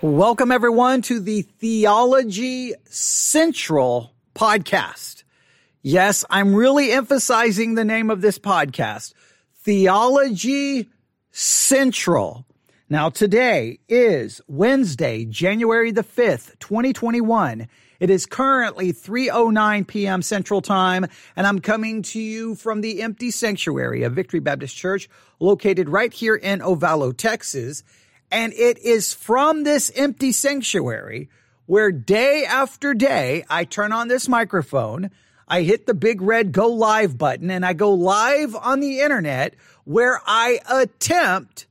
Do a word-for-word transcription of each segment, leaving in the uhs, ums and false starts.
Welcome, everyone, to the Theology Central Podcast. Yes, I'm really emphasizing the name of this podcast, Theology Central. Now, today is Wednesday, January the fifth, twenty twenty-one. It is currently three oh nine p.m. Central Time, and I'm coming to you from the empty sanctuary of Victory Baptist Church, located right here in Ovalo, Texas. And it is from this empty sanctuary where day after day, I turn on this microphone, I hit the big red go live button, and I go live on the internet where I attempt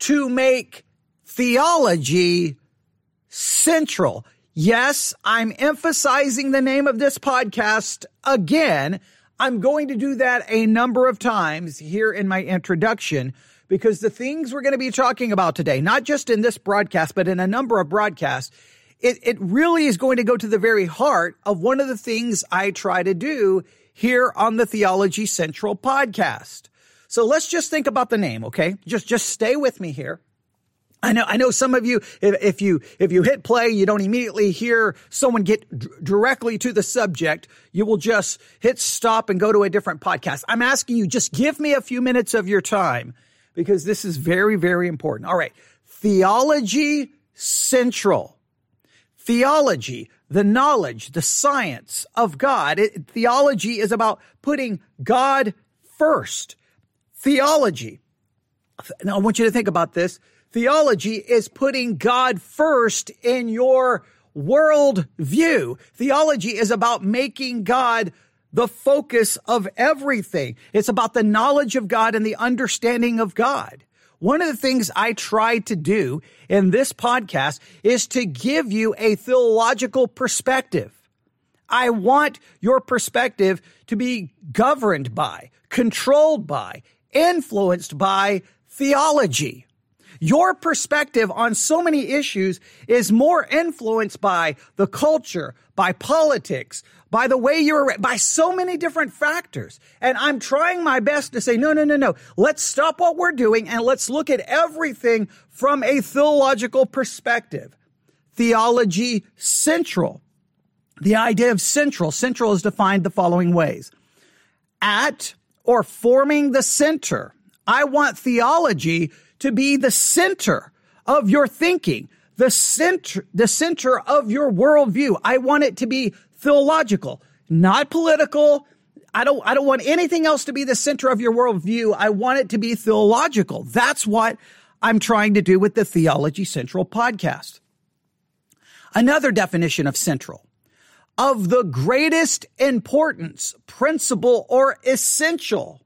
to make theology central. Yes, I'm emphasizing the name of this podcast again. I'm going to do that a number of times here in my introduction, because the things we're going to be talking about today, not just in this broadcast, but in a number of broadcasts, it, it really is going to go to the very heart of one of the things I try to do here on the Theology Central Podcast. So let's just think about the name, okay? Just just stay with me here. I know I know some of you, if, if you if you hit play, you don't immediately hear someone get d- directly to the subject. You will just hit stop and go to a different podcast. I'm asking you, just give me a few minutes of your time, because this is very, very important. All right, Theology Central. Theology, the knowledge, the science of God. It, theology is about putting God first. Theology, now I want you to think about this. Theology is putting God first in your world view. Theology is about making God the focus of everything. It's about the knowledge of God and the understanding of God. One of the things I try to do in this podcast is to give you a theological perspective. I want your perspective to be governed by, controlled by, influenced by theology. Your perspective on so many issues is more influenced by the culture, by politics, by the way you're, by so many different factors. And I'm trying my best to say, no, no, no, no. Let's stop what we're doing and let's look at everything from a theological perspective. Theology central. The idea of central. Central is defined the following ways. At or forming the center. I want theology to be the center of your thinking, the center, the center of your worldview. I want it to be theological, not political. I don't, I don't want anything else to be the center of your worldview. I want it to be theological. That's what I'm trying to do with the Theology Central Podcast. Another definition of central: of the greatest importance, principle, or essential.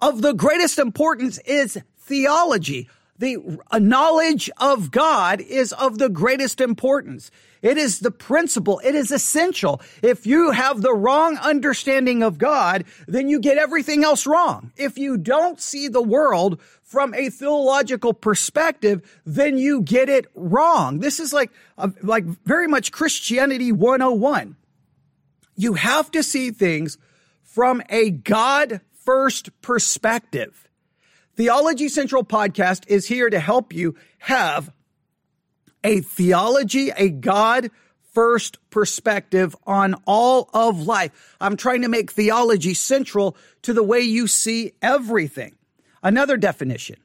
Of the greatest importance is theology. The knowledge of God is of the greatest importance. It is the principle. It is essential. If you have the wrong understanding of God, then you get everything else wrong. If you don't see the world from a theological perspective, then you get it wrong. This is like, like very much Christianity one oh one. You have to see things from a God-first perspective. Theology Central Podcast is here to help you have a theology, a God-first perspective on all of life. I'm trying to make theology central to the way you see everything. Another definition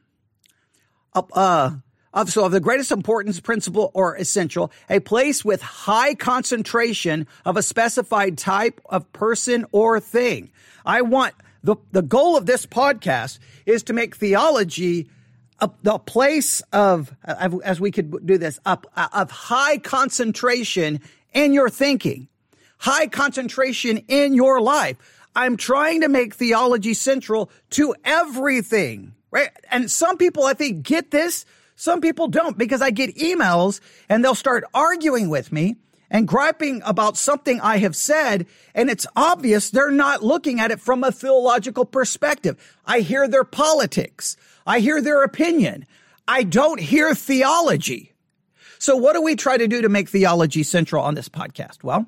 of, uh, of, so of the greatest importance, principle, or essential, a place with high concentration of a specified type of person or thing. I want... The, the goal of this podcast is to make theology a, a place of, as we could do this, up of high concentration in your thinking, high concentration in your life. I'm trying to make theology central to everything, right? And some people, I think, get this. Some people don't, because I get emails and they'll start arguing with me. and griping about something I have said, and it's obvious they're not looking at it from a theological perspective. I hear their politics. I hear their opinion. I don't hear theology. So what do we try to do to make theology central on this podcast? Well,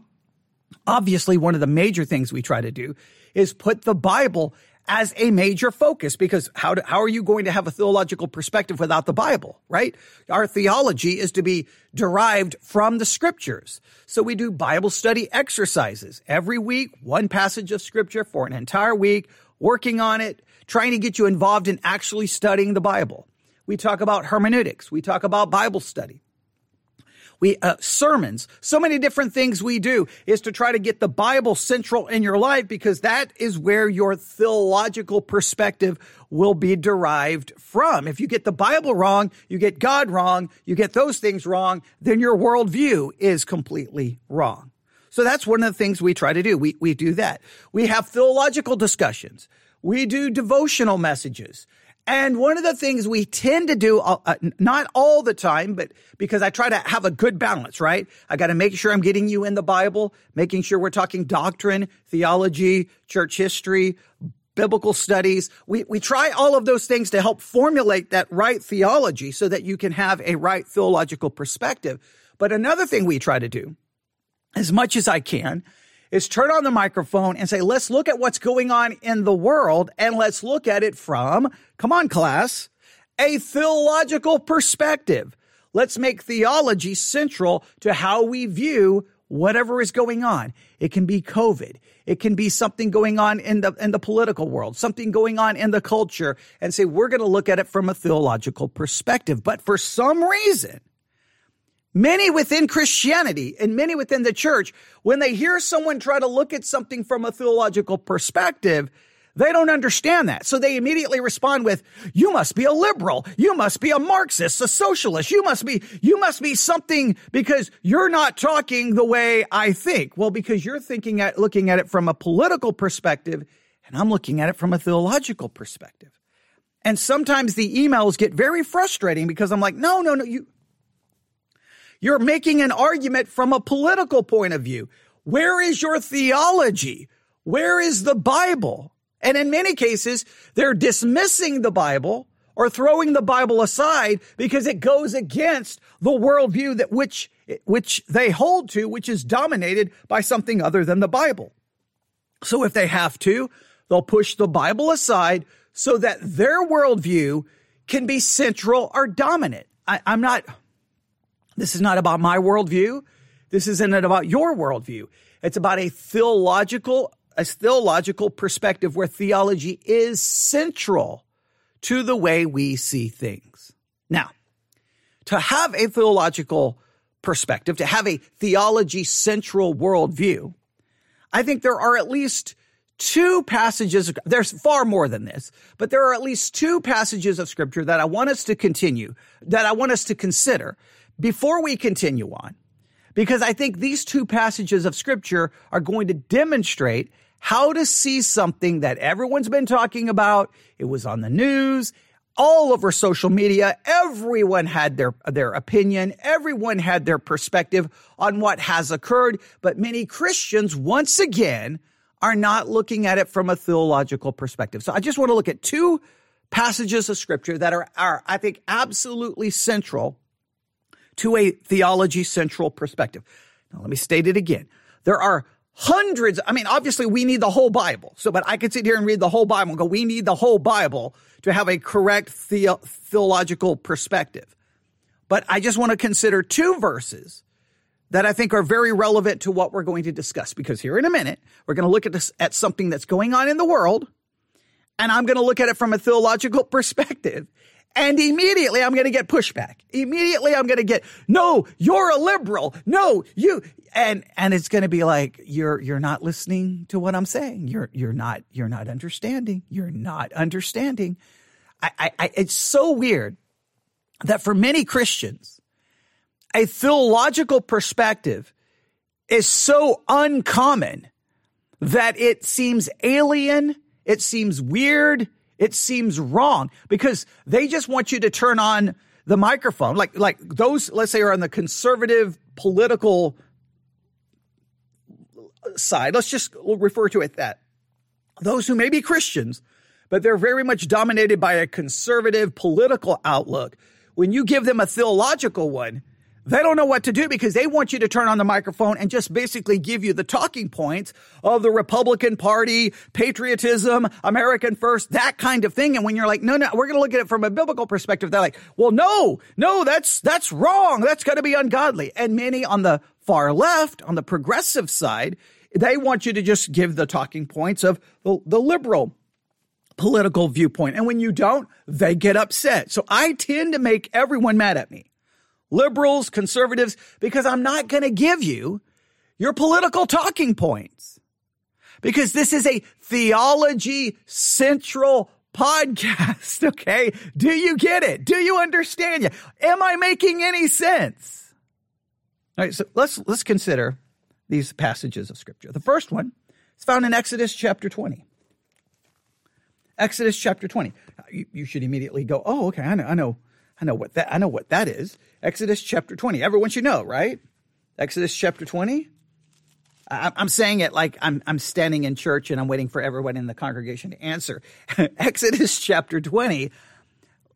obviously, one of the major things we try to do is put the Bible as a major focus, because how do, how are you going to have a theological perspective without the Bible, right? Our theology is to be derived from the scriptures. So we do Bible study exercises every week, one passage of scripture for an entire week, working on it, trying to get you involved in actually studying the Bible. We talk about hermeneutics. We talk about Bible study. We uh, sermons, so many different things we do is to try to get the Bible central in your life, because that is where your theological perspective will be derived from. If you get the Bible wrong, you get God wrong, you get those things wrong, then your worldview is completely wrong. So that's one of the things we try to do. We, we do that. We have theological discussions. We do devotional messages. And one of the things we tend to do, uh, not all the time, but because I try to have a good balance, right? I got to make sure I'm getting you in the Bible, making sure we're talking doctrine, theology, church history, biblical studies. We, we try all of those things to help formulate that right theology so that you can have a right theological perspective. But another thing we try to do, as much as I can, is turn on the microphone and say, let's look at what's going on in the world, and let's look at it from, come on class, a theological perspective. Let's make theology central to how we view whatever is going on. It can be COVID. It can be something going on in the in the political world, something going on in the culture, and say, we're going to look at it from a theological perspective. But for some reason, many within Christianity and many within the church, when they hear someone try to look at something from a theological perspective, they don't understand that. So they immediately respond with, you must be a liberal. You must be a Marxist, a socialist. You must be, you must be something because you're not talking the way I think. Well, because you're thinking at looking at it from a political perspective, and I'm looking at it from a theological perspective. And sometimes the emails get very frustrating because I'm like, no, no, no, you... You're making an argument from a political point of view. Where is your theology? Where is the Bible? And in many cases, they're dismissing the Bible or throwing the Bible aside because it goes against the worldview that which, which they hold to, which is dominated by something other than the Bible. So if they have to, they'll push the Bible aside so that their worldview can be central or dominant. I, I'm not... This is not about my worldview. This isn't about your worldview. It's about a theological, a theological perspective where theology is central to the way we see things. Now, to have a theological perspective, to have a theology central worldview, I think there are at least two passages. There's far more than this, but there are at least two passages of scripture that I want us to continue, that I want us to consider before we continue on, because I think these two passages of scripture are going to demonstrate how to see something that everyone's been talking about. It was on the news, all over social media. Everyone had their, their opinion. Everyone had their perspective on what has occurred. But many Christians, once again, are not looking at it from a theological perspective. So I just want to look at two passages of scripture that are, are I think, absolutely central to a theology central perspective. Now, let me state it again. There are hundreds, I mean, obviously we need the whole Bible. So, but I could sit here and read the whole Bible and go, we need the whole Bible to have a correct the- theological perspective. But I just want to consider two verses that I think are very relevant to what we're going to discuss, because here in a minute, we're going to look at this, at something that's going on in the world, and I'm going to look at it from a theological perspective. And immediately I'm going to get pushback. Immediately I'm going to get, no, you're a liberal. No, you, and, and it's going to be like, you're, you're not listening to what I'm saying. You're, you're not, you're not understanding. You're not understanding. I, I, I it's so weird that for many Christians, a theological perspective is so uncommon that it seems alien. It seems weird. It seems wrong, because they just want you to turn on the microphone. Like, like those, let's say, are on the conservative political side, let's just refer to it that, those who may be Christians, but they're very much dominated by a conservative political outlook, when you give them a theological one, they don't know what to do because they want you to turn on the microphone and just basically give you the talking points of the Republican Party, patriotism, American first, that kind of thing. And when you're like, no, no, we're going to look at it from a biblical perspective, they're like, well, no, no, that's that's wrong. That's going to be ungodly. And many on the far left, on the progressive side, they want you to just give the talking points of the, the liberal political viewpoint. And when you don't, they get upset. So I tend to make everyone mad at me. Liberals, conservatives, because I'm not going to give you your political talking points. Because this is a Theology Central podcast, okay? Do you get it? Do you understand it? Am I making any sense? All right, so let's let's consider these passages of Scripture. The first one is found in Exodus chapter twenty. Exodus chapter twenty. You, you should immediately go, oh, okay, I know, I know. I know what that I know what that is. Exodus chapter twenty. Everyone should know, right? Exodus chapter twenty. I, I'm saying it like I'm I'm standing in church and I'm waiting for everyone in the congregation to answer. Exodus chapter twenty,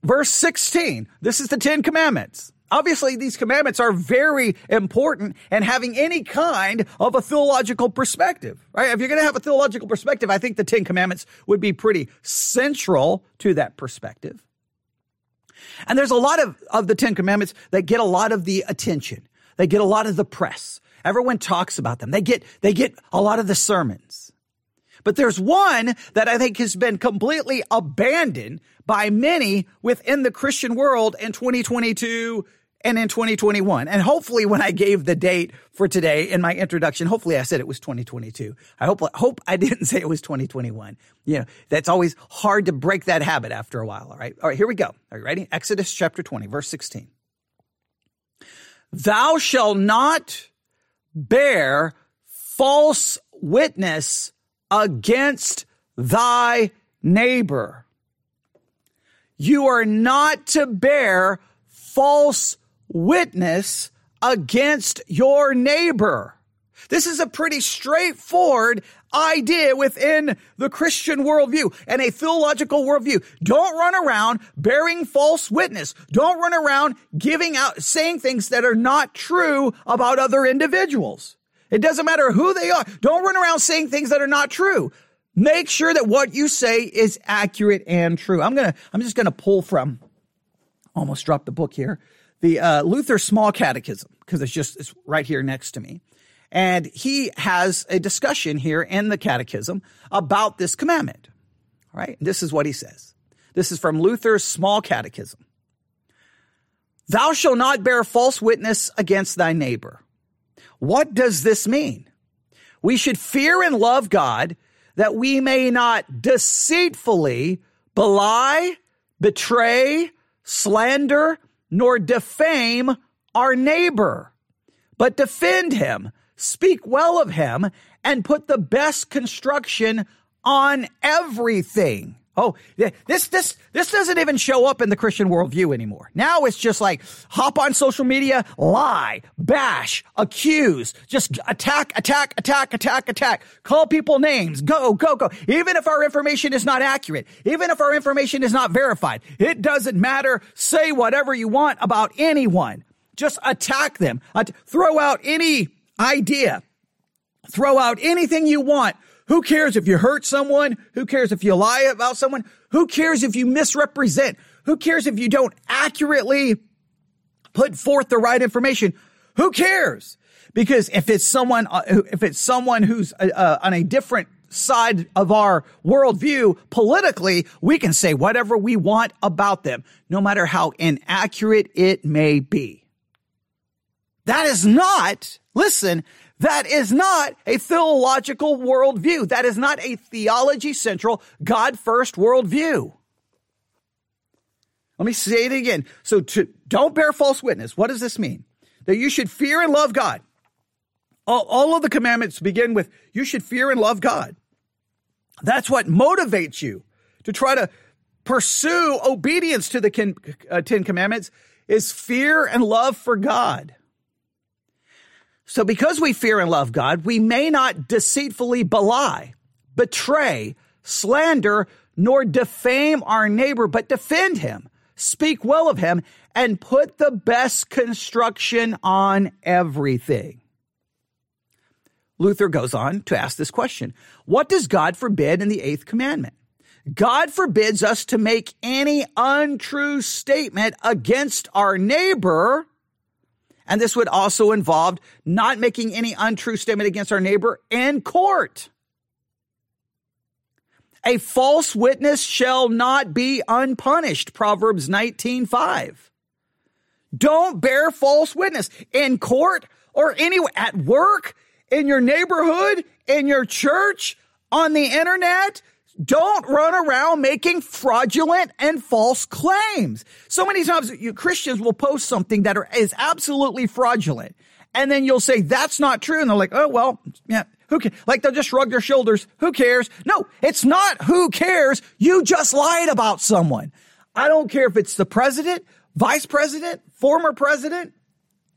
verse sixteen. This is the Ten Commandments. Obviously, these commandments are very important and having any kind of a theological perspective, right? If you're going to have a theological perspective, I think the Ten Commandments would be pretty central to that perspective. And there's a lot of, of the Ten Commandments that get a lot of the attention. They get a lot of the press. Everyone talks about them. They get, they get a lot of the sermons. But there's one that I think has been completely abandoned by many within the Christian world in twenty twenty-two and in twenty twenty-one. And hopefully when I gave the date for today in my introduction, hopefully I said it was twenty twenty-two. I hope, hope I didn't say it was twenty twenty-one. You know, that's always hard to break that habit after a while. All right. All right. Here we go. Are you ready? Exodus chapter twenty, verse sixteen. Thou shalt not bear false witness against thy neighbor. You are not to bear false witness against your neighbor. This is a pretty straightforward idea within the Christian worldview and a theological worldview. Don't run around bearing false witness. Don't run around giving out, saying things that are not true about other individuals. It doesn't matter who they are. Don't run around saying things that are not true. Make sure that what you say is accurate and true. I'm gonna, I'm just gonna pull from, almost dropped the book here, the uh, Luther Small Catechism, because it's just it's right here next to me. And he has a discussion here in the catechism about this commandment. All right, this is what he says. This is from Luther's Small Catechism. Thou shalt not bear false witness against thy neighbor. What does this mean? We should fear and love God that we may not deceitfully belie, betray, slander, nor defame our neighbor, but defend him, speak well of him, and put the best construction on everything. Oh, this this this doesn't even show up in the Christian worldview anymore. Now it's just like hop on social media, lie, bash, accuse, just attack, attack, attack, attack, attack. Call people names. Go, go, go. Even if our information is not accurate, even if our information is not verified, it doesn't matter. Say whatever you want about anyone. Just attack them. Throw out any idea. Throw out anything you want. Who cares if you hurt someone? Who cares if you lie about someone? Who cares if you misrepresent? Who cares if you don't accurately put forth the right information? Who cares? Because if it's someone, if it's someone who's uh, on a different side of our worldview politically, we can say whatever we want about them, no matter how inaccurate it may be. That is not, listen, that is not a theological worldview. That is not a Theology Central, God-first worldview. Let me say it again. So to, don't bear false witness. What does this mean? That you should fear and love God. All, all of the commandments begin with, you should fear and love God. That's what motivates you to try to pursue obedience to the Ten, uh, Ten Commandments, is fear and love for God. So because we fear and love God, we may not deceitfully belie, betray, slander, nor defame our neighbor, but defend him, speak well of him, and put the best construction on everything. Luther goes on to ask this question. What does God forbid in the eighth commandment? God forbids us to make any untrue statement against our neighbor. And this would also involve not making any untrue statement against our neighbor in court. A false witness shall not be unpunished, Proverbs nineteen five. Don't bear false witness in court or anywhere, at work, in your neighborhood, in your church, on the internet. Don't run around making fraudulent and false claims. So many times you Christians will post something that are, is absolutely fraudulent. And then you'll say, that's not true. And they're like, oh, well, yeah, who cares? Like they'll just shrug their shoulders. Who cares? No, it's not who cares. You just lied about someone. I don't care if it's the president, vice president, former president,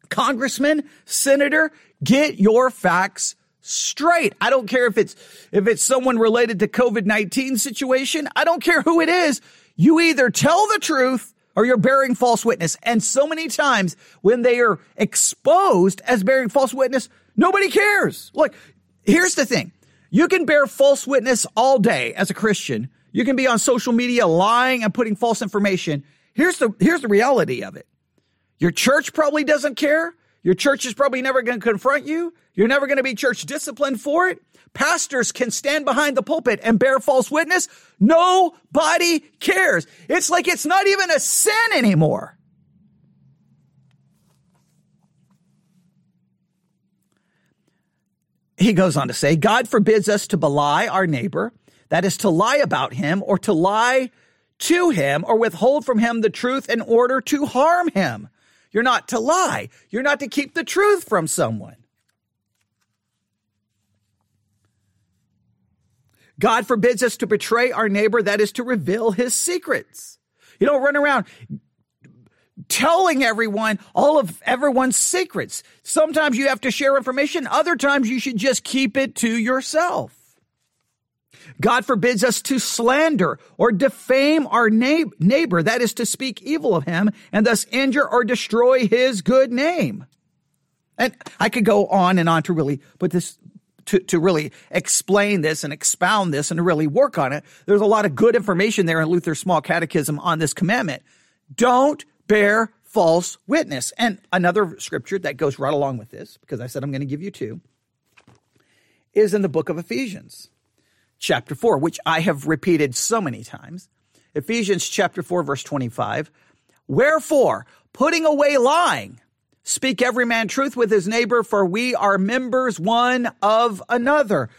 congressman, senator. Get your facts straight. I don't care if it's if it's someone related to covid nineteen situation. I don't care who it is. You either tell the truth or you're bearing false witness. And so many times when they are exposed as bearing false witness, nobody cares. Look, here's the thing. You can bear false witness all day as a Christian. You can be on social media lying and putting false information. Here's the here's the reality of it. Your church probably doesn't care. Your church is probably never going to confront you. You're never going to be church disciplined for it. Pastors can stand behind the pulpit and bear false witness. Nobody cares. It's like it's not even a sin anymore. He goes on to say, God forbids us to belie our neighbor, that is to lie about him or to lie to him or withhold from him the truth in order to harm him. You're not to lie. You're not to keep the truth from someone. God forbids us to betray our neighbor, that is to reveal his secrets. You don't run around telling everyone all of everyone's secrets. Sometimes you have to share information. Other times you should just keep it to yourself. God forbids us to slander or defame our neighbor, that is to speak evil of him and thus injure or destroy his good name. And I could go on and on to really put this, to, to really explain this and expound this and to really work on it. There's a lot of good information there in Luther's Small Catechism on this commandment. Don't bear false witness. And another scripture that goes right along with this, because I said I'm going to give you two, is in the book of Ephesians. Chapter four, which I have repeated so many times. Ephesians chapter four, verse twenty-five. Wherefore, putting away lying, speak every man truth with his neighbor, for we are members one of another.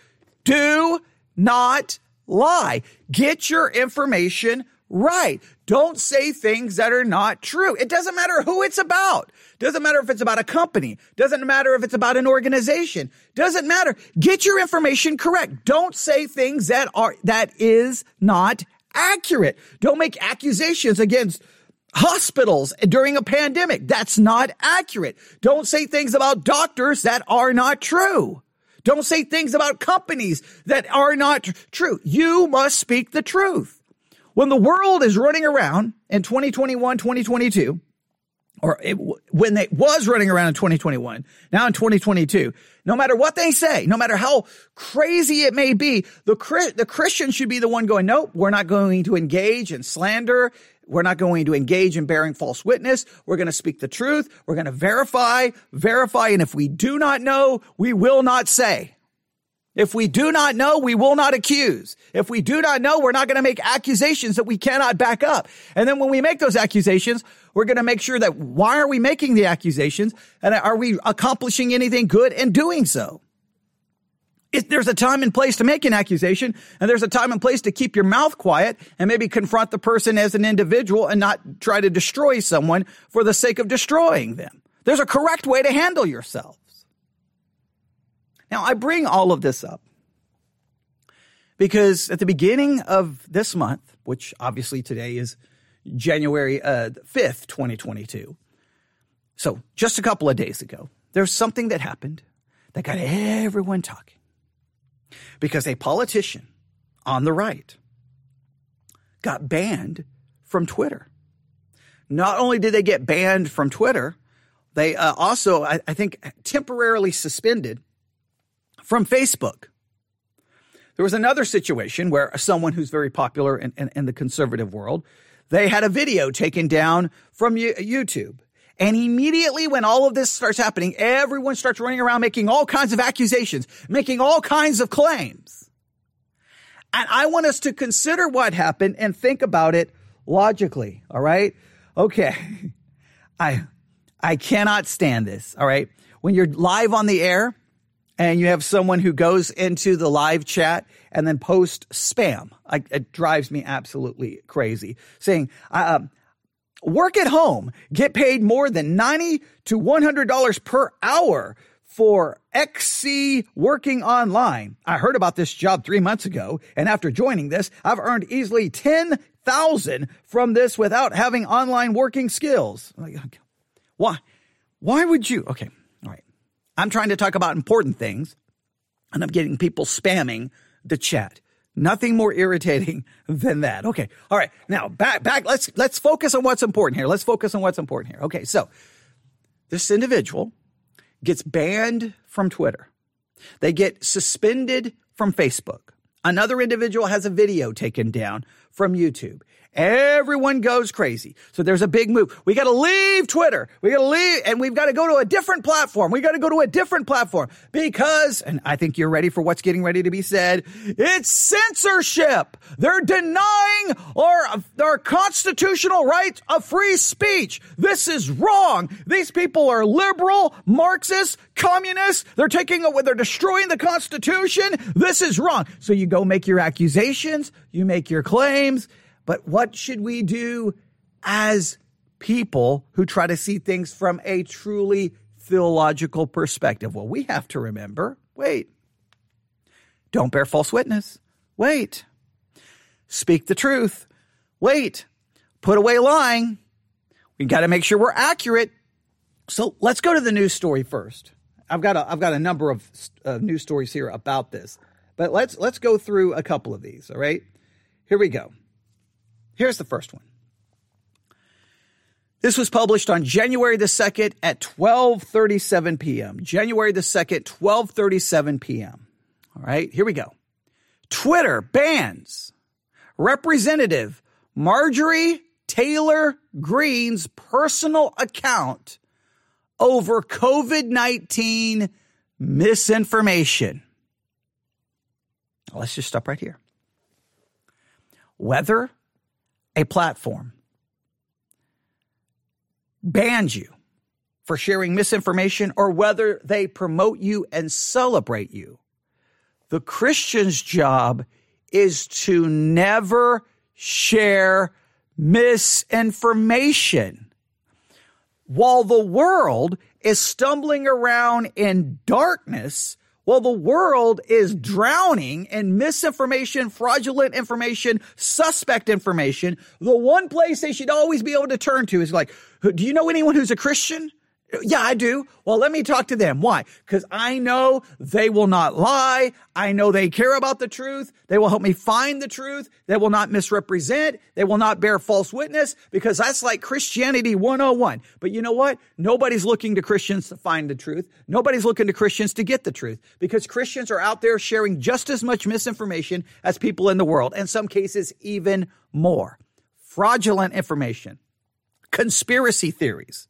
Do not lie. Get your information right. Don't say things that are not true. It doesn't matter who it's about. Doesn't matter if it's about a company. Doesn't matter if it's about an organization. Doesn't matter. Get your information correct. Don't say things that are that is not accurate. Don't make accusations against hospitals during a pandemic. That's not accurate. Don't say things about doctors that are not true. Don't say things about companies that are not true. You must speak the truth. When the world is running around in twenty twenty-one, twenty twenty-two, or it, when it was running around in twenty twenty-one, now in twenty twenty-two, no matter what they say, no matter how crazy it may be, the, the Christian should be the one going, nope, we're not going to engage in slander. We're not going to engage in bearing false witness. We're going to speak the truth. We're going to verify, verify. And if we do not know, we will not say. If we do not know, we will not accuse. If we do not know, we're not going to make accusations that we cannot back up. And then when we make those accusations, we're going to make sure that why are we making the accusations? And are we accomplishing anything good in doing so? If there's a time and place to make an accusation, and there's a time and place to keep your mouth quiet and maybe confront the person as an individual and not try to destroy someone for the sake of destroying them. There's a correct way to handle yourself. Now, I bring all of this up because at the beginning of this month, which obviously today is January uh, fifth, twenty twenty-two, so just a couple of days ago, there's something that happened that got everyone talking. Because a politician on the right got banned from Twitter. Not only did they get banned from Twitter, they uh, also, I, I think, temporarily suspended from Facebook. There was another situation where someone who's very popular in, in, in the conservative world, they had a video taken down from YouTube. And immediately when all of this starts happening, everyone starts running around making all kinds of accusations, making all kinds of claims. And I want us to consider what happened and think about it logically, all right? Okay, I I cannot stand this, all right? When you're live on the air and you have someone who goes into the live chat and then posts spam, I, it drives me absolutely crazy, saying, uh, work at home, get paid more than ninety to one hundred dollars per hour for X C working online. I heard about this job three months ago, and after joining this, I've earned easily ten thousand dollars from this without having online working skills. Why? Why would you? Okay, all right. I'm trying to talk about important things, and I'm getting people spamming the chat. Nothing more irritating than that. Okay, all right. Now back, back. Let's let's focus on what's important here. Let's focus on what's important here. Okay, so this individual gets banned from Twitter. They get suspended from Facebook. Another individual has a video taken down from YouTube. Everyone goes crazy. So there's a big move. We got to leave Twitter. We got to leave, and we've got to go to a different platform. We got to go to a different platform because, and I think you're ready for what's getting ready to be said, it's censorship. They're denying our, our constitutional right of free speech. This is wrong. These people are liberal, Marxist, communists. They're taking away, they're destroying the Constitution. This is wrong. So you go make your accusations, you make your claims. But what should we do as people who try to see things from a truly theological perspective? Well, we have to remember, wait, don't bear false witness. Wait, speak the truth. Wait, put away lying. We got to make sure we're accurate. So let's go to the news story first. I've got a, I've got a number of uh, news stories here about this, but let's let's go through a couple of these. All right, here we go. Here's the first one. This was published on January the second at twelve thirty-seven p.m. January the second, twelve thirty-seven p.m. All right, here we go. Twitter bans Representative Marjorie Taylor Greene's personal account over COVID nineteen misinformation. Let's just stop right here. Whether a platform bans you for sharing misinformation or whether they promote you and celebrate you, the Christian's job is to never share misinformation. While the world is stumbling around in darkness, well, the world is drowning in misinformation, fraudulent information, suspect information. The one place they should always be able to turn to is like, do you know anyone who's a Christian? Yeah, I do. Well, let me talk to them. Why? Because I know they will not lie. I know they care about the truth. They will help me find the truth. They will not misrepresent. They will not bear false witness because that's like Christianity one oh one. But you know what? Nobody's looking to Christians to find the truth. Nobody's looking to Christians to get the truth because Christians are out there sharing just as much misinformation as people in the world, in some cases even more. Fraudulent information, conspiracy theories.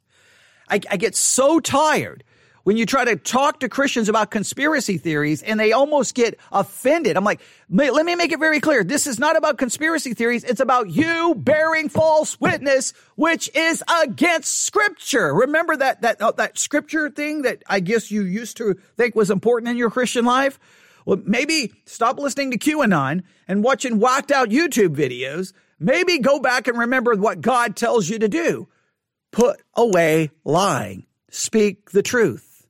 I, I get so tired when you try to talk to Christians about conspiracy theories and they almost get offended. I'm like, let me make it very clear. This is not about conspiracy theories. It's about you bearing false witness, which is against Scripture. Remember that that uh, that Scripture thing that I guess you used to think was important in your Christian life? Well, maybe stop listening to QAnon and watching whacked out YouTube videos. Maybe go back and remember what God tells you to do. Put away lying. Speak the truth.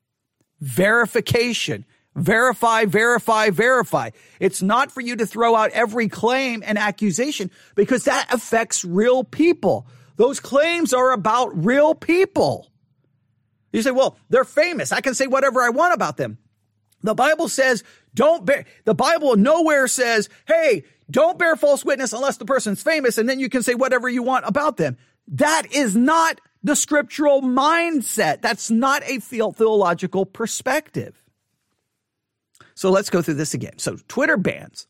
Verification. Verify, verify, verify. It's not for you to throw out every claim and accusation because that affects real people. Those claims are about real people. You say, well, they're famous. I can say whatever I want about them. The Bible says, don't bear, the Bible nowhere says, hey, don't bear false witness unless the person's famous, and then you can say whatever you want about them. That is not the scriptural mindset. That's not a theological perspective. So let's go through this again. So Twitter bans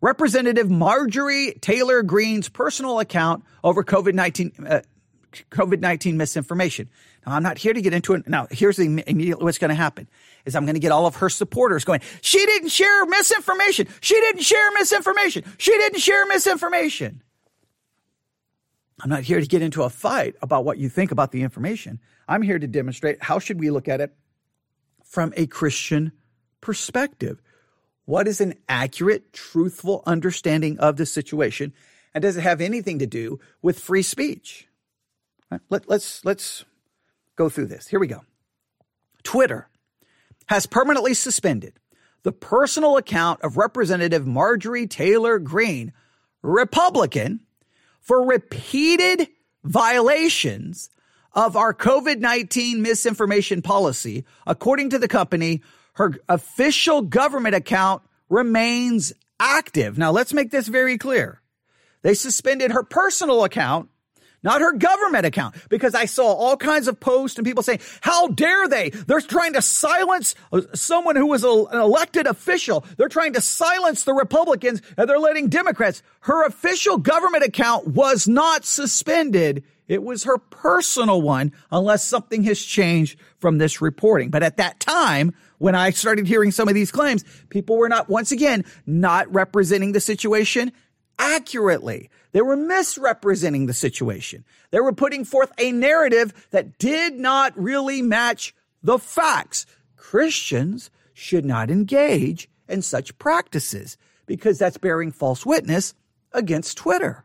Representative Marjorie Taylor Greene's personal account over COVID nineteen misinformation. Now, I'm not here to get into it. Now, here's the, immediately what's going to happen is I'm going to get all of her supporters going, she didn't share misinformation. She didn't share misinformation. She didn't share misinformation. I'm not here to get into a fight about what you think about the information. I'm here to demonstrate how should we look at it from a Christian perspective. What is an accurate, truthful understanding of the situation? And does it have anything to do with free speech? Let, let's, let's go through this. Here we go. Twitter has permanently suspended the personal account of Representative Marjorie Taylor Greene, Republican, for repeated violations of our COVID nineteen misinformation policy. According to the company, her official government account remains active. Now, let's make this very clear. They suspended her personal account, not her government account, because I saw all kinds of posts and people saying, how dare they? They're trying to silence someone who was an elected official. They're trying to silence the Republicans, and they're letting Democrats. Her official government account was not suspended. It was her personal one, unless something has changed from this reporting. But at that time, when I started hearing some of these claims, people were not, once again, not representing the situation accurately. They were misrepresenting the situation. They were putting forth a narrative that did not really match the facts. Christians should not engage in such practices because that's bearing false witness against Twitter.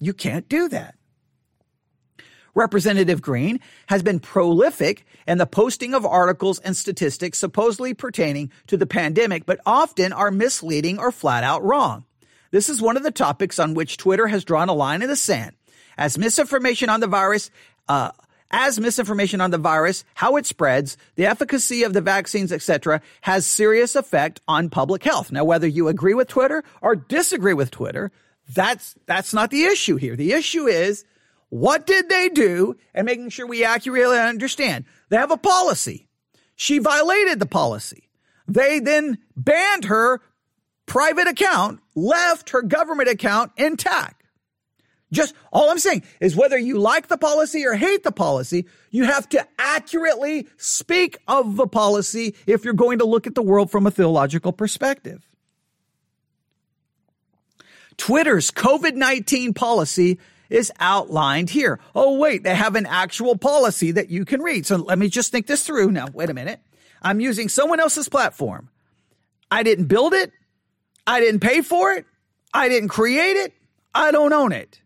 You can't do that. Representative Greene has been prolific in the posting of articles and statistics supposedly pertaining to the pandemic, but often are misleading or flat out wrong. This is one of the topics on which Twitter has drawn a line in the sand. As misinformation on the virus, uh, as misinformation on the virus, how it spreads, the efficacy of the vaccines, et cetera, has serious effect on public health. Now, whether you agree with Twitter or disagree with Twitter, that's that's not the issue here. The issue is, what did they do? And making sure we accurately understand. They have a policy. She violated the policy. They then banned her private account, left her government account intact. Just all I'm saying is whether you like the policy or hate the policy, you have to accurately speak of the policy if you're going to look at the world from a theological perspective. Twitter's COVID nineteen policy is outlined here. Oh, wait, they have an actual policy that you can read. So let me just think this through. Now, wait a minute. I'm using someone else's platform. I didn't build it. I didn't pay for it. I didn't create it. I don't own it.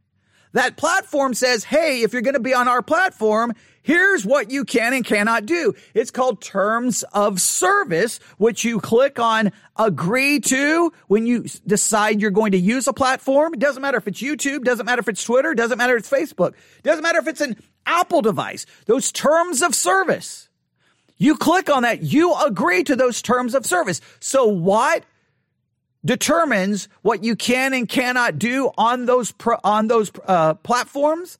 That platform says, hey, if you're going to be on our platform, here's what you can and cannot do. It's called terms of service, which you click on agree to when you decide you're going to use a platform. It doesn't matter if it's YouTube, doesn't matter if it's Twitter, doesn't matter if it's Facebook, doesn't matter if it's an Apple device. Those terms of service, you click on that, you agree to those terms of service. So what determines what you can and cannot do on those pro, on those uh, platforms?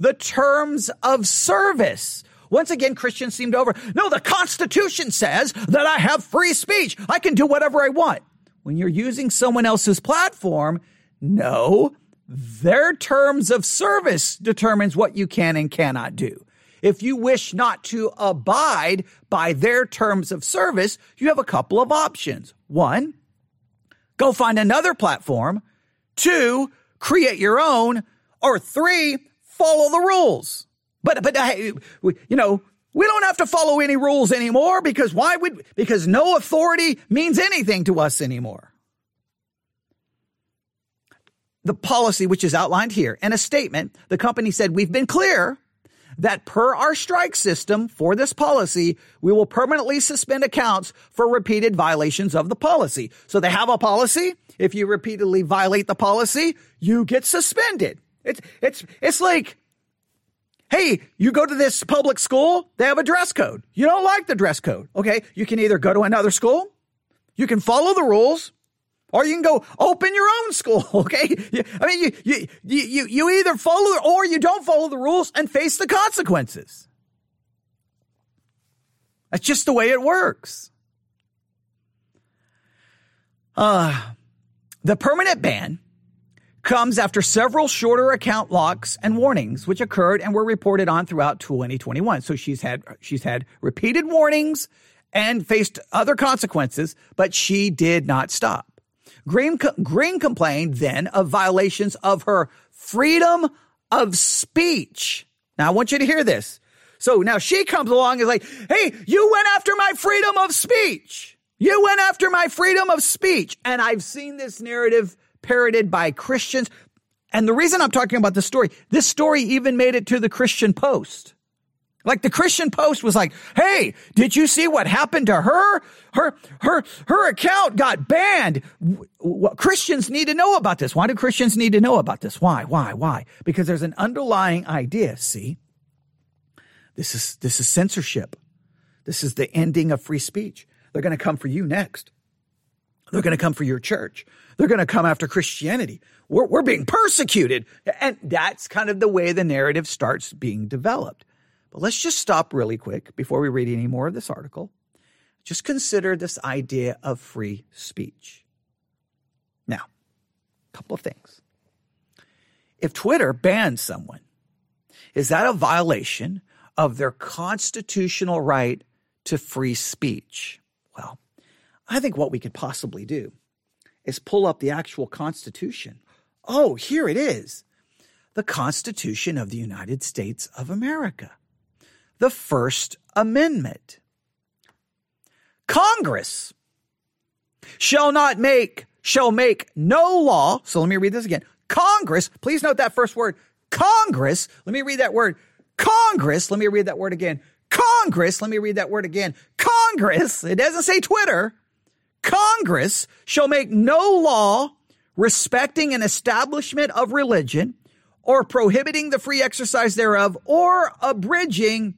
The terms of service. Once again, Christians seem to over. No, the Constitution says that I have free speech. I can do whatever I want. When you're using someone else's platform, no, their terms of service determines what you can and cannot do. If you wish not to abide by their terms of service, you have a couple of options. One, go find another platform. Two, create your own. Or three, follow the rules. But, but you know, we don't have to follow any rules anymore because why would, because no authority means anything to us anymore. The policy, which is outlined here in a statement, the company said, we've been clear that per our strike system for this policy, we will permanently suspend accounts for repeated violations of the policy. So they have a policy. If you repeatedly violate the policy, you get suspended. It's, it's, it's like, hey, you go to this public school, they have a dress code. You don't like the dress code. Okay, you can either go to another school, you can follow the rules, or you can go open your own school, okay? I mean, you you you you either follow or you don't follow the rules and face the consequences. That's just the way it works. Uh, the permanent ban comes after several shorter account locks and warnings, which occurred and were reported on throughout twenty twenty-one. So she's had she's had repeated warnings and faced other consequences, but she did not stop. Green, Green complained then of violations of her freedom of speech. Now, I want you to hear this. So now she comes along and is like, hey, you went after my freedom of speech. You went after my freedom of speech. And I've seen this narrative parroted by Christians. And the reason I'm talking about this story, this story even made it to the Christian Post. Like the Christian Post was like, hey, did you see what happened to her? Her her, her account got banned. Well, Christians need to know about this. Why do Christians need to know about this? Why, why, why? Because there's an underlying idea, see? This is, this is censorship. This is the ending of free speech. They're going to come for you next. They're going to come for your church. They're going to come after Christianity. We're, we're being persecuted. And that's kind of the way the narrative starts being developed. Let's just stop really quick before we read any more of this article. Just consider this idea of free speech. Now, a couple of things. If Twitter bans someone, is that a violation of their constitutional right to free speech? Well, I think what we could possibly do is pull up the actual Constitution. Oh, here it is. The Constitution of the United States of America. The First Amendment. Congress shall not make, shall make no law. So let me read this again. Congress, please note that first word. Congress, let me read that word. Congress, let me read that word again. Congress, let me read that word again. Congress, it doesn't say Twitter. Congress shall make no law respecting an establishment of religion or prohibiting the free exercise thereof or abridging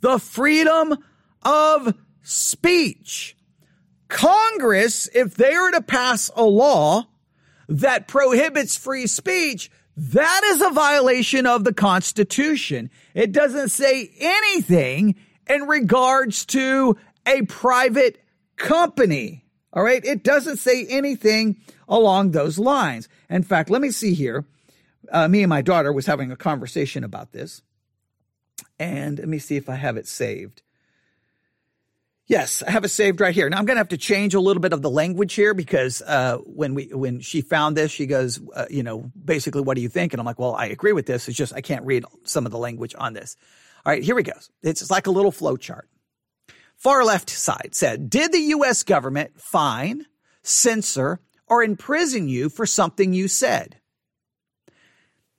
the freedom of speech. Congress, if they are to pass a law that prohibits free speech, that is a violation of the Constitution. It doesn't say anything in regards to a private company. All right? It doesn't say anything along those lines. In fact, let me see here. Uh, me and my daughter was having a conversation about this. And let me see if I have it saved. Yes, I have it saved right here. Now, I'm going to have to change a little bit of the language here because uh, when we when she found this, she goes, uh, you know, basically, what do you think? And I'm like, well, I agree with this. It's just I can't read some of the language on this. All right, here we go. It's like a little flow chart. Far left side said, did the U S government fine, censor, or imprison you for something you said?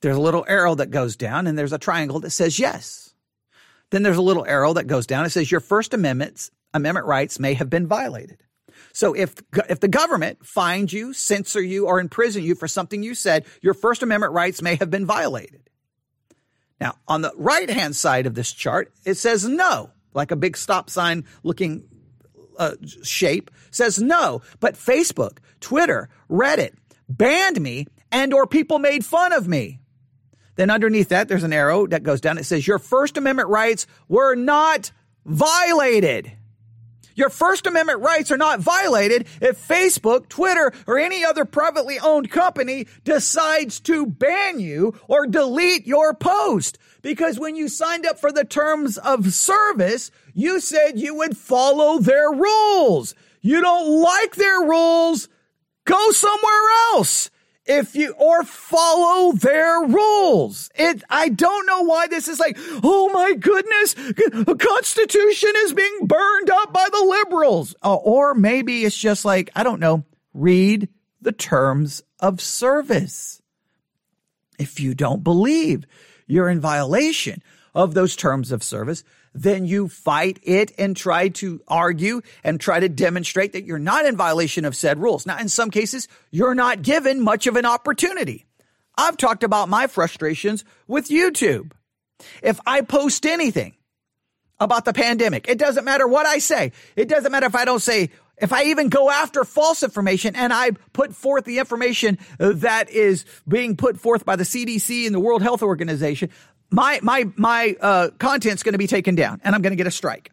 There's a little arrow that goes down, and there's a triangle that says yes. Then there's a little arrow that goes down. It says your First Amendment amendment rights may have been violated. So if if the government fines you, censor you, or imprison you for something you said, your First Amendment rights may have been violated. Now, on the right-hand side of this chart, it says no, like a big stop sign looking uh, shape says no. But Facebook, Twitter, Reddit banned me and or people made fun of me. Then underneath that, there's an arrow that goes down. It says, your First Amendment rights were not violated. Your First Amendment rights are not violated if Facebook, Twitter, or any other privately owned company decides to ban you or delete your post. Because when you signed up for the terms of service, you said you would follow their rules. You don't like their rules, go somewhere else. If you or follow their rules. It, I don't know why this is like, oh my goodness, the Constitution is being burned up by the liberals. Uh, or maybe it's just like, I don't know, read the terms of service. If you don't believe you're in violation of those terms of service, then you fight it and try to argue and try to demonstrate that you're not in violation of said rules. Now, in some cases, you're not given much of an opportunity. I've talked about my frustrations with YouTube. If I post anything about the pandemic, it doesn't matter what I say. It doesn't matter if I don't say, if I even go after false information and I put forth the information that is being put forth by the C D C and the World Health Organization, my my my uh, content's going to be taken down and I'm going to get a strike.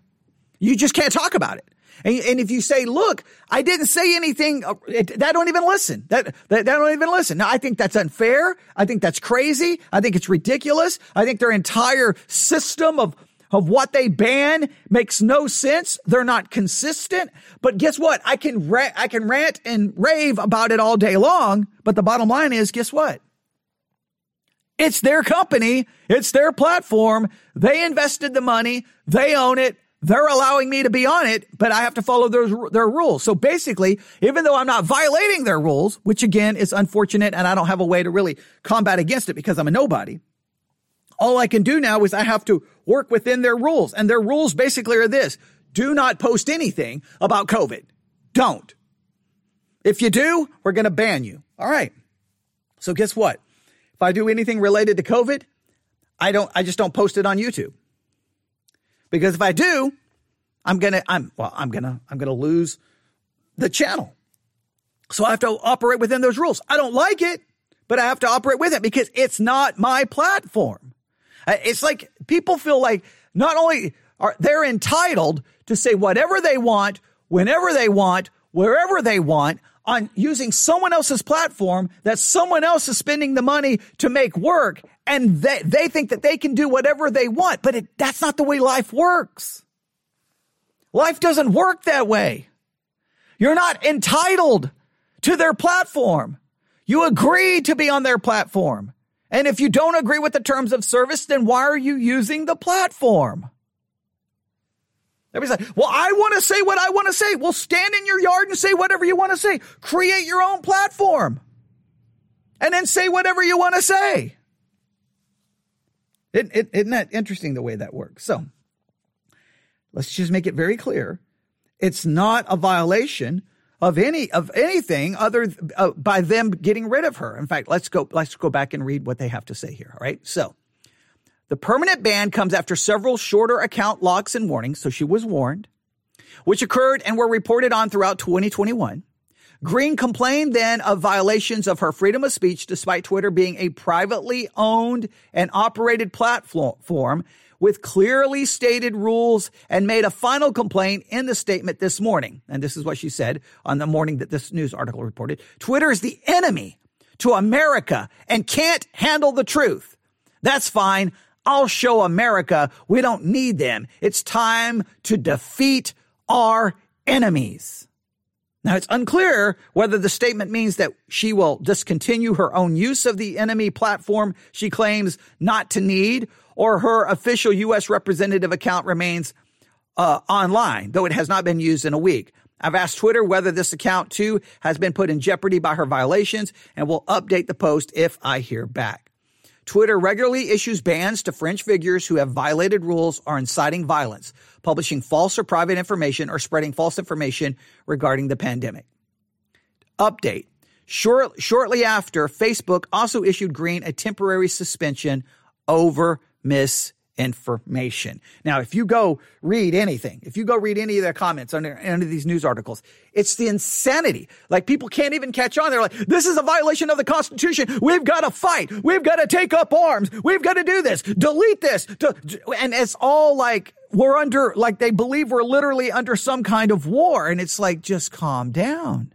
You just can't talk about it. And, and if you say, look, I didn't say anything, uh, it, that don't even listen. That, that, that don't even listen. Now, I think that's unfair. I think that's crazy. I think it's ridiculous. I think their entire system of of what they ban makes no sense. They're not consistent. But guess what? I can ra- I can rant and rave about it all day long. But the bottom line is, guess what? It's their company. It's their platform. They invested the money. They own it. They're allowing me to be on it, but I have to follow their, their rules. So basically, even though I'm not violating their rules, which again is unfortunate, and I don't have a way to really combat against it because I'm a nobody, all I can do now is I have to work within their rules. And their rules basically are this: do not post anything about COVID. Don't. If you do, we're going to ban you. All right. So guess what? If I do anything related to COVID, I don't, I just don't post it on YouTube. Because if I do, I'm going to, I'm, well, I'm going to, I'm going to lose the channel. So I have to operate within those rules. I don't like it, but I have to operate with it because it's not my platform. It's like people feel like not only are they're entitled to say whatever they want, whenever they want, wherever they want, on using someone else's platform that someone else is spending the money to make work. And they, they think that they can do whatever they want, but it, that's not the way life works. Life doesn't work that way. You're not entitled to their platform. You agree to be on their platform. And if you don't agree with the terms of service, then why are you using the platform? Everybody's like, well, I want to say what I want to say. Well, stand in your yard and say whatever you want to say. Create your own platform. And then say whatever you want to say. It, it, isn't that interesting the way that works? So let's just make it very clear. It's not a violation of any of anything other uh, by them getting rid of her. In fact, let's go let's go back and read what they have to say here. All right. So the permanent ban comes after several shorter account locks and warnings. So she was warned, which occurred and were reported on throughout twenty twenty-one. Greene complained then of violations of her freedom of speech, despite Twitter being a privately owned and operated platform with clearly stated rules, and made a final complaint in the statement this morning. And this is what she said on the morning that this news article reported. Twitter is the enemy to America and can't handle the truth. That's fine. I'll show America we don't need them. It's time to defeat our enemies. Now, it's unclear whether the statement means that she will discontinue her own use of the enemy platform she claims not to need, or her official U S representative account remains uh, online, though it has not been used in a week. I've asked Twitter whether this account, too, has been put in jeopardy by her violations, and will update the post if I hear back. Twitter regularly issues bans to French figures who have violated rules or inciting violence, publishing false or private information, or spreading false information regarding the pandemic. Update. Short, shortly after, Facebook also issued Greene a temporary suspension over misinformation. Now, if you go read anything, if you go read any of their comments under, under these news articles, it's the insanity. Like, people can't even catch on. They're like, this is a violation of the Constitution. We've got to fight. We've got to take up arms. We've got to do this. Delete this. And it's all like, we're under, like they believe we're literally under some kind of war. And it's like, just calm down.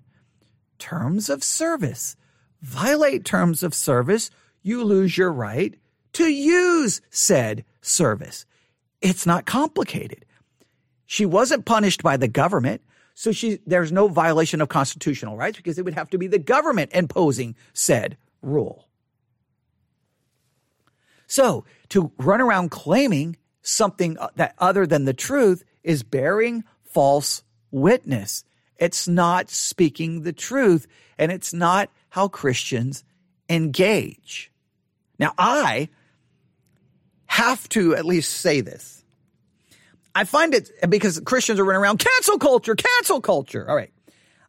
Terms of service. Violate terms of service. You lose your right to use said service. It's not complicated. She wasn't punished by the government, so she there's no violation of constitutional rights, because it would have to be the government imposing said rule. So to run around claiming something that other than the truth is bearing false witness. It's not speaking the truth, and it's not how Christians engage. Now, I have to at least say this. I find it, because Christians are running around, cancel culture, cancel culture. All right.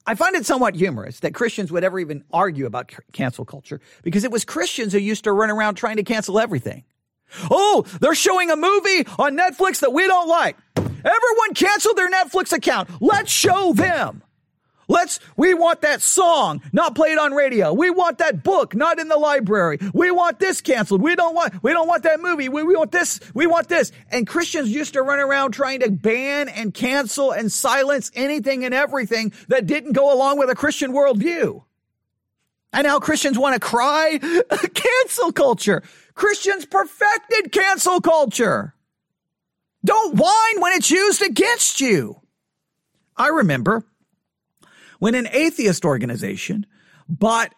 I find it somewhat humorous that Christians would ever even argue about cancel culture, because it was Christians who used to run around trying to cancel everything. Oh, they're showing a movie on Netflix that we don't like. Everyone cancel their Netflix account. Let's show them. Let's, we want that song not played on radio. We want that book not in the library. We want this canceled. We don't want, we don't want that movie. We, we want this. We want this. And Christians used to run around trying to ban and cancel and silence anything and everything that didn't go along with a Christian worldview. And now Christians want to cry cancel culture. Christians perfected cancel culture. Don't whine when it's used against you. I remember when an atheist organization bought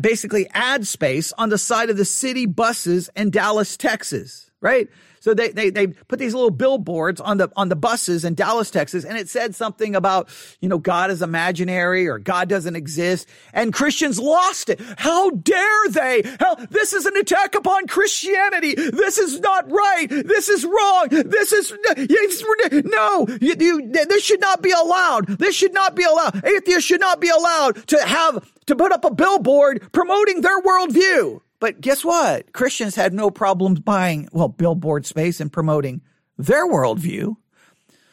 basically ad space on the side of the city buses in Dallas, Texas, right? So they, they, they put these little billboards on the, on the buses in Dallas, Texas, and it said something about, you know, God is imaginary or God doesn't exist, and Christians lost it. How dare they? How, this is an attack upon Christianity. This is not right. This is wrong. This is, no, you, you, this should not be allowed. This should not be allowed. Atheists should not be allowed to have, to put up a billboard promoting their worldview. But guess what? Christians had no problems buying, well, billboard space and promoting their worldview.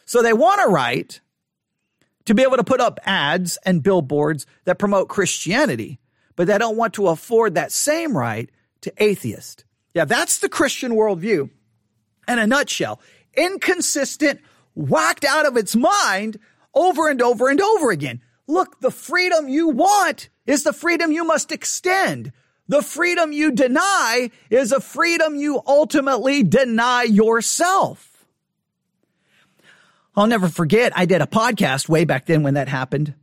So they want a right to be able to put up ads and billboards that promote Christianity, but they don't want to afford that same right to atheists. Yeah, that's the Christian worldview in a nutshell. Inconsistent, whacked out of its mind over and over and over again. Look, the freedom you want is the freedom you must extend. The freedom you deny is a freedom you ultimately deny yourself. I'll never forget, I did a podcast way back then when that happened,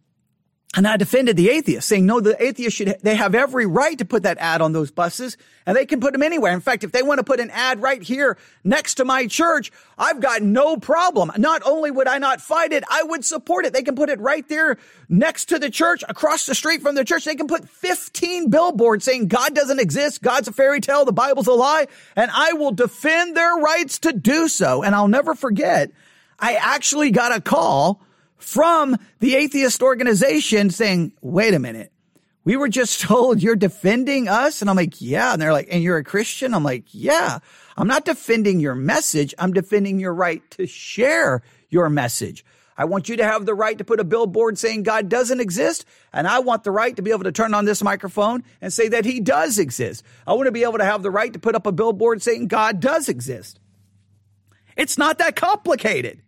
and I defended the atheists, saying, no, the atheists should, they have every right to put that ad on those buses, and they can put them anywhere. In fact, if they want to put an ad right here next to my church, I've got no problem. Not only would I not fight it, I would support it. They can put it right there next to the church, across the street from the church. They can put fifteen billboards saying God doesn't exist, God's a fairy tale, the Bible's a lie, and I will defend their rights to do so. And I'll never forget, I actually got a call from the atheist organization saying, wait a minute, we were just told you're defending us? And I'm like, yeah. And they're like, and you're a Christian? I'm like, yeah. I'm not defending your message. I'm defending your right to share your message. I want you to have the right to put a billboard saying God doesn't exist, and I want the right to be able to turn on this microphone and say that he does exist. I want to be able to have the right to put up a billboard saying God does exist. It's not that complicated.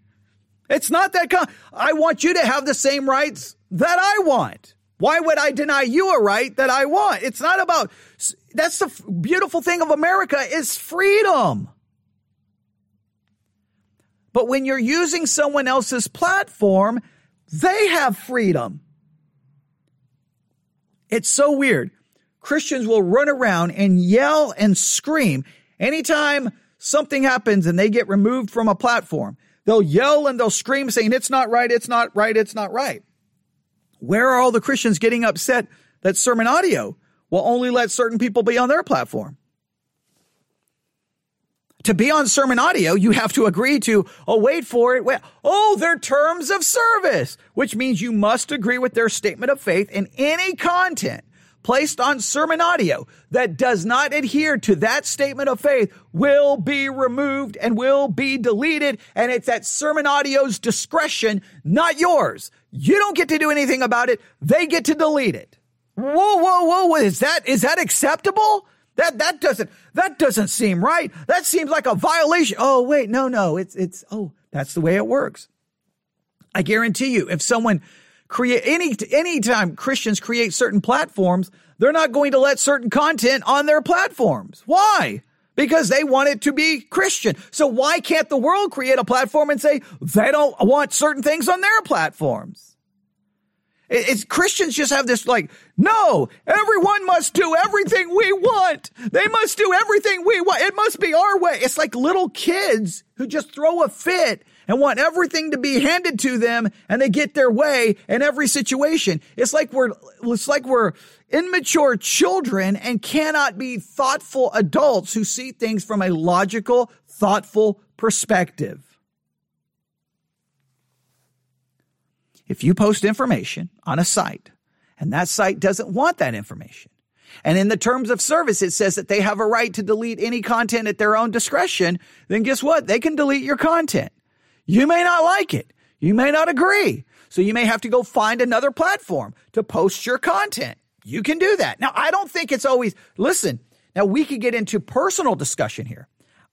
It's not that com- I want you to have the same rights that I want. Why would I deny you a right that I want? It's not about, that's the f- beautiful thing of America is freedom. But when you're using someone else's platform, they have freedom. It's so weird. Christians will run around and yell and scream anytime something happens and they get removed from a platform. They'll yell and they'll scream saying, it's not right, it's not right, it's not right. Where are all the Christians getting upset that Sermon Audio will only let certain people be on their platform? To be on Sermon Audio, you have to agree to, oh, wait for it. Wait. Oh, their terms of service, which means you must agree with their statement of faith in any content placed on Sermon Audio that does not adhere to that statement of faith will be removed and will be deleted. And it's at Sermon Audio's discretion, not yours. You don't get to do anything about it. They get to delete it. Whoa, whoa, whoa. Is that, is that acceptable? That, that doesn't, that doesn't seem right. That seems like a violation. Oh, wait, no, no. It's, it's, oh, that's the way it works. I guarantee you, if someone Create any anytime Christians create certain platforms, they're not going to let certain content on their platforms. Why? Because they want it to be Christian. So why can't the world create a platform and say they don't want certain things on their platforms? It's, Christians just have this like, no, everyone must do everything we want. They must do everything we want. It must be our way. It's like little kids who just throw a fit and want everything to be handed to them, and they get their way in every situation. It's like we're, it's like we're immature children and cannot be thoughtful adults who see things from a logical, thoughtful perspective. If you post information on a site and that site doesn't want that information, and in the terms of service, it says that they have a right to delete any content at their own discretion, then guess what? They can delete your content. You may not like it. You may not agree. So you may have to go find another platform to post your content. You can do that. Now, I don't think it's always, listen, now we could get into personal discussion here.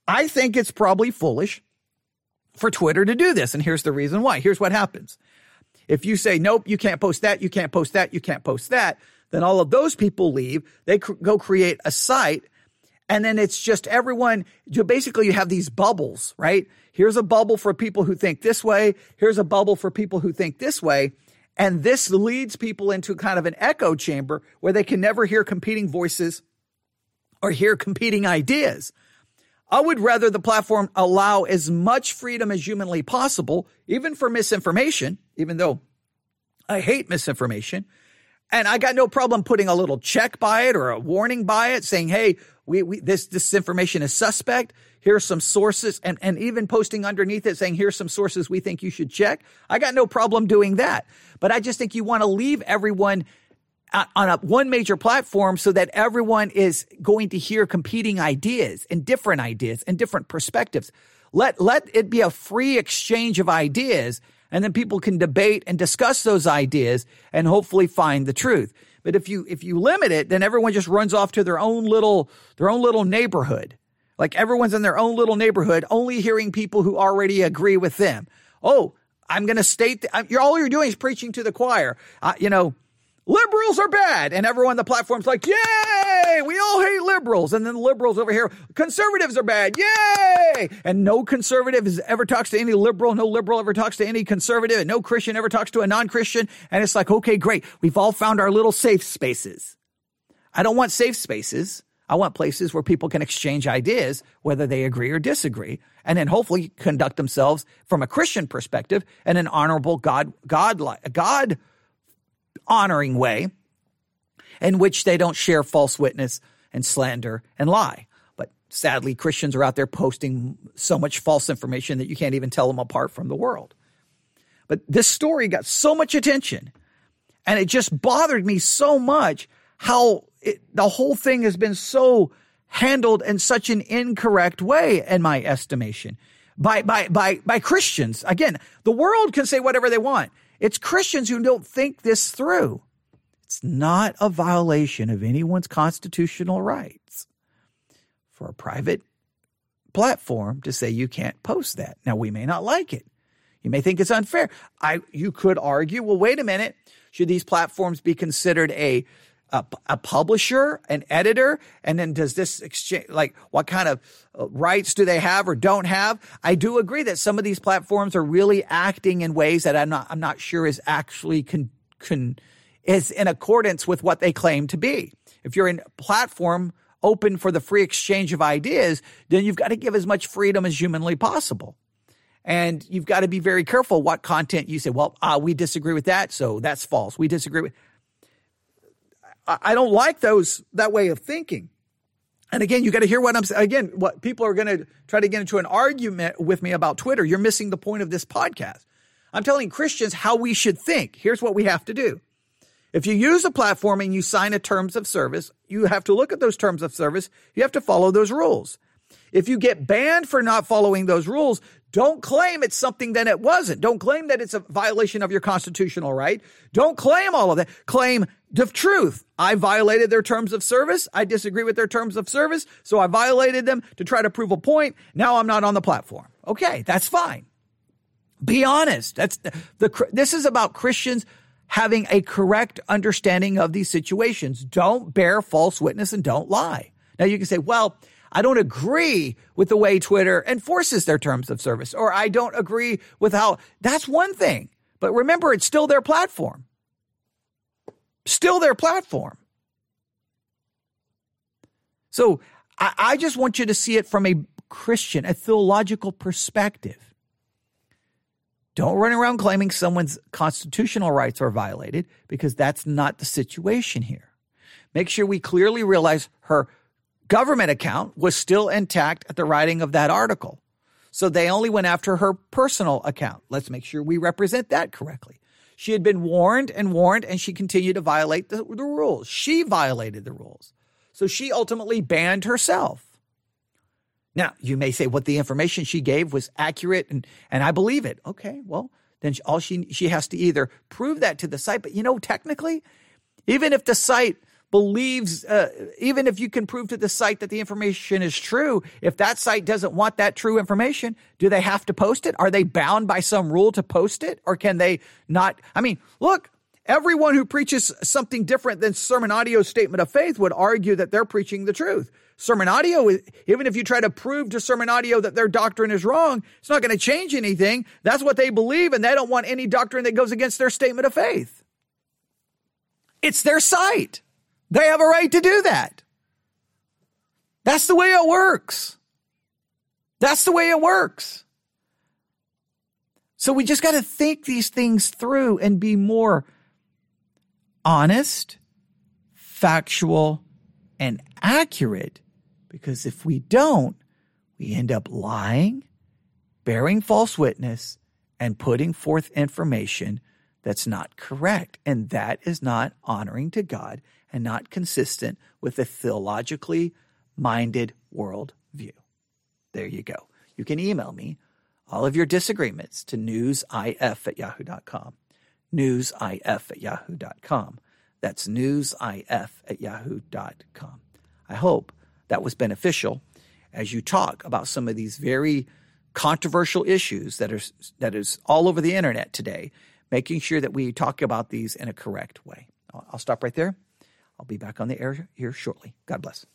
I think it's probably foolish for Twitter to do this. And here's the reason why. Here's what happens. If you say, nope, you can't post that, you can't post that, you can't post that, then all of those people leave. They cr- go create a site. And then it's just everyone, you basically you have these bubbles, right? Here's a bubble for people who think this way. Here's a bubble for people who think this way. And this leads people into kind of an echo chamber where they can never hear competing voices or hear competing ideas. I would rather the platform allow as much freedom as humanly possible, even for misinformation, even though I hate misinformation. And I got no problem putting a little check by it or a warning by it saying, hey, we, we this, this information is suspect. Here's some sources. And, and even posting underneath it saying, here's some sources we think you should check. I got no problem doing that. But I just think you want to leave everyone on a, one major platform so that everyone is going to hear competing ideas and different ideas and different perspectives. Let, let it be a free exchange of ideas, and then people can debate and discuss those ideas and hopefully find the truth. But if you, if you limit it, then everyone just runs off to their own little, their own little neighborhood. Like everyone's in their own little neighborhood, only hearing people who already agree with them. Oh, I'm going to state that you're, all you're doing is preaching to the choir. Uh, you know, liberals are bad. And everyone on the platform's like, yay, we all hate liberals. And then the liberals over here, conservatives are bad. Yay. And no conservative ever talks to any liberal. No liberal ever talks to any conservative. And no Christian ever talks to a non-Christian. And it's like, okay, great. We've all found our little safe spaces. I don't want safe spaces. I want places where people can exchange ideas, whether they agree or disagree, and then hopefully conduct themselves from a Christian perspective in an honorable, God, God, God, honoring way in which they don't share false witness and slander and lie. But sadly, Christians are out there posting so much false information that you can't even tell them apart from the world. But this story got so much attention, and it just bothered me so much how it, the whole thing has been so handled in such an incorrect way, in my estimation, by, by, by, by Christians. Again, the world can say whatever they want. It's Christians who don't think this through. It's not a violation of anyone's constitutional rights for a private platform to say you can't post that. Now, we may not like it. You may think it's unfair. I, you could argue, well, wait a minute. Should these platforms be considered a, a, a publisher, an editor? And then does this exchange, like what kind of rights do they have or don't have? I do agree that some of these platforms are really acting in ways that I'm not, I'm not sure is actually con, con, is in accordance with what they claim to be. If you're in a platform open for the free exchange of ideas, then you've got to give as much freedom as humanly possible. And you've got to be very careful what content you say, well, uh, we disagree with that, so that's false. We disagree with, I, I don't like those, that way of thinking. And again, you got to hear what I'm saying. Again, what people are going to try to get into an argument with me about Twitter. You're missing the point of this podcast. I'm telling Christians how we should think. Here's what we have to do. If you use a platform and you sign a terms of service, you have to look at those terms of service. You have to follow those rules. If you get banned for not following those rules, don't claim it's something that it wasn't. Don't claim that it's a violation of your constitutional right. Don't claim all of that. Claim the truth. I violated their terms of service. I disagree with their terms of service, so I violated them to try to prove a point. Now I'm not on the platform. Okay, that's fine. Be honest. That's the, the this is about Christians having a correct understanding of these situations. Don't bear false witness and don't lie. Now you can say, well, I don't agree with the way Twitter enforces their terms of service, or I don't agree with how, that's one thing. But remember, it's still their platform. Still their platform. So I, I just want you to see it from a Christian, a theological perspective. Don't run around claiming someone's constitutional rights are violated, because that's not the situation here. Make sure we clearly realize her government account was still intact at the writing of that article. So they only went after her personal account. Let's make sure we represent that correctly. She had been warned and warned, and she continued to violate the, the rules. She violated the rules. So she ultimately banned herself. Now, you may say what the information she gave was accurate, and, and I believe it. Okay, well, then she, all she she has to either prove that to the site, but you know, technically, even if the site believes, uh, even if you can prove to the site that the information is true, if that site doesn't want that true information, do they have to post it? Are they bound by some rule to post it, or can they not? I mean, look, everyone who preaches something different than Sermon Audio's statement of faith would argue that they're preaching the truth. Sermon Audio, even if you try to prove to Sermon Audio that their doctrine is wrong, it's not going to change anything. That's what they believe, and they don't want any doctrine that goes against their statement of faith. It's their site. They have a right to do that. That's the way it works. That's the way it works. So we just got to think these things through and be more honest, factual, and accurate, because if we don't, we end up lying, bearing false witness, and putting forth information that's not correct. And that is not honoring to God and not consistent with a theologically minded worldview. There you go. You can email me all of your disagreements to newsif at yahoo dot com. newsif at yahoo dot com. That's newsif at yahoo dot com. I hope that was beneficial as you talk about some of these very controversial issues that are that is all over the internet today, making sure that we talk about these in a correct way. I'll, I'll stop right there. I'll be back on the air here shortly. God bless.